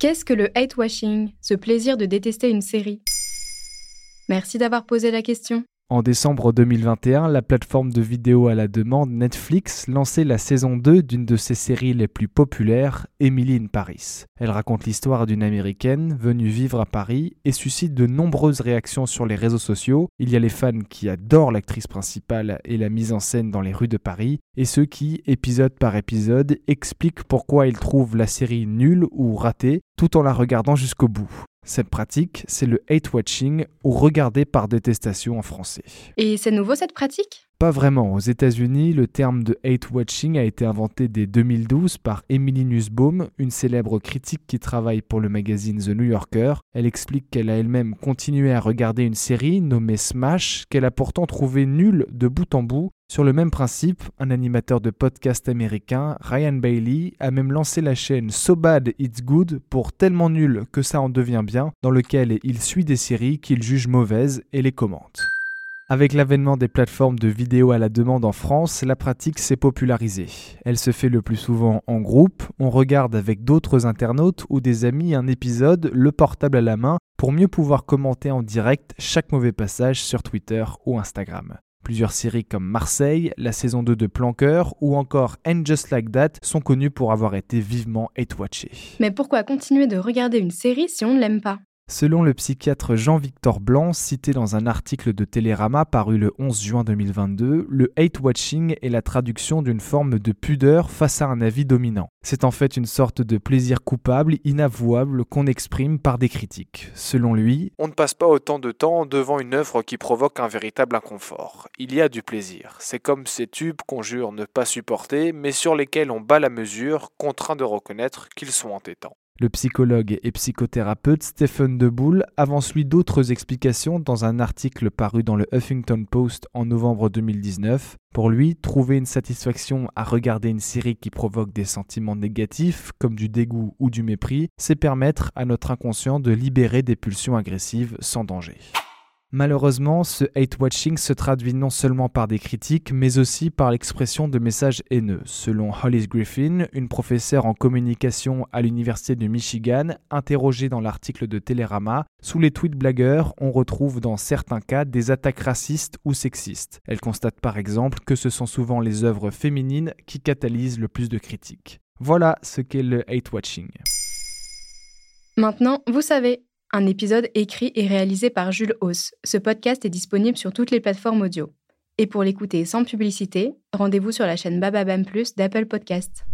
Qu'est-ce que le hate-washing, ce plaisir de détester une série ? Merci d'avoir posé la question. En décembre 2021, la plateforme de vidéo à la demande Netflix lançait la saison 2 d'une de ses séries les plus populaires, Emily in Paris. Elle raconte l'histoire d'une Américaine venue vivre à Paris et suscite de nombreuses réactions sur les réseaux sociaux. Il y a les fans qui adorent l'actrice principale et la mise en scène dans les rues de Paris, et ceux qui, épisode par épisode, expliquent pourquoi ils trouvent la série nulle ou ratée, tout en la regardant jusqu'au bout. Cette pratique, c'est le hate-watching, ou regarder par détestation en français. Et c'est nouveau cette pratique ? Pas vraiment. Aux États-Unis, le terme de hate-watching a été inventé dès 2012 par Emily Nussbaum, une célèbre critique qui travaille pour le magazine The New Yorker. Elle explique qu'elle a elle-même continué à regarder une série nommée Smash, qu'elle a pourtant trouvée nulle de bout en bout. Sur le même principe, un animateur de podcast américain, Ryan Bailey, a même lancé la chaîne So Bad It's Good pour tellement nul que ça en devient bien, dans lequel il suit des séries qu'il juge mauvaises et les commente. Avec l'avènement des plateformes de vidéos à la demande en France, la pratique s'est popularisée. Elle se fait le plus souvent en groupe, on regarde avec d'autres internautes ou des amis un épisode, le portable à la main, pour mieux pouvoir commenter en direct chaque mauvais passage sur Twitter ou Instagram. Plusieurs séries comme Marseille, la saison 2 de Planqueur ou encore And Just Like That sont connues pour avoir été vivement hate-watchées. Mais pourquoi continuer de regarder une série si on ne l'aime pas ? Selon le psychiatre Jean-Victor Blanc, cité dans un article de Télérama paru le 11 juin 2022, le hate-watching est la traduction d'une forme de pudeur face à un avis dominant. C'est en fait une sorte de plaisir coupable, inavouable, qu'on exprime par des critiques. Selon lui, on ne passe pas autant de temps devant une œuvre qui provoque un véritable inconfort. Il y a du plaisir. C'est comme ces tubes qu'on jure ne pas supporter, mais sur lesquels on bat la mesure, contraint de reconnaître qu'ils sont entêtants. Le psychologue et psychothérapeute Stephen Deboulle avance lui d'autres explications dans un article paru dans le Huffington Post en novembre 2019. Pour lui, trouver une satisfaction à regarder une série qui provoque des sentiments négatifs, comme du dégoût ou du mépris, c'est permettre à notre inconscient de libérer des pulsions agressives sans danger. Malheureusement, ce hate-watching se traduit non seulement par des critiques, mais aussi par l'expression de messages haineux. Selon Hollis Griffin, une professeure en communication à l'Université du Michigan, interrogée dans l'article de Télérama, sous les tweets blagueurs, on retrouve dans certains cas des attaques racistes ou sexistes. Elle constate par exemple que ce sont souvent les œuvres féminines qui catalysent le plus de critiques. Voilà ce qu'est le hate-watching. Maintenant, vous savez. Un épisode écrit et réalisé par Jules Hauss. Ce podcast est disponible sur toutes les plateformes audio. Et pour l'écouter sans publicité, rendez-vous sur la chaîne Bababam Plus d'Apple Podcasts.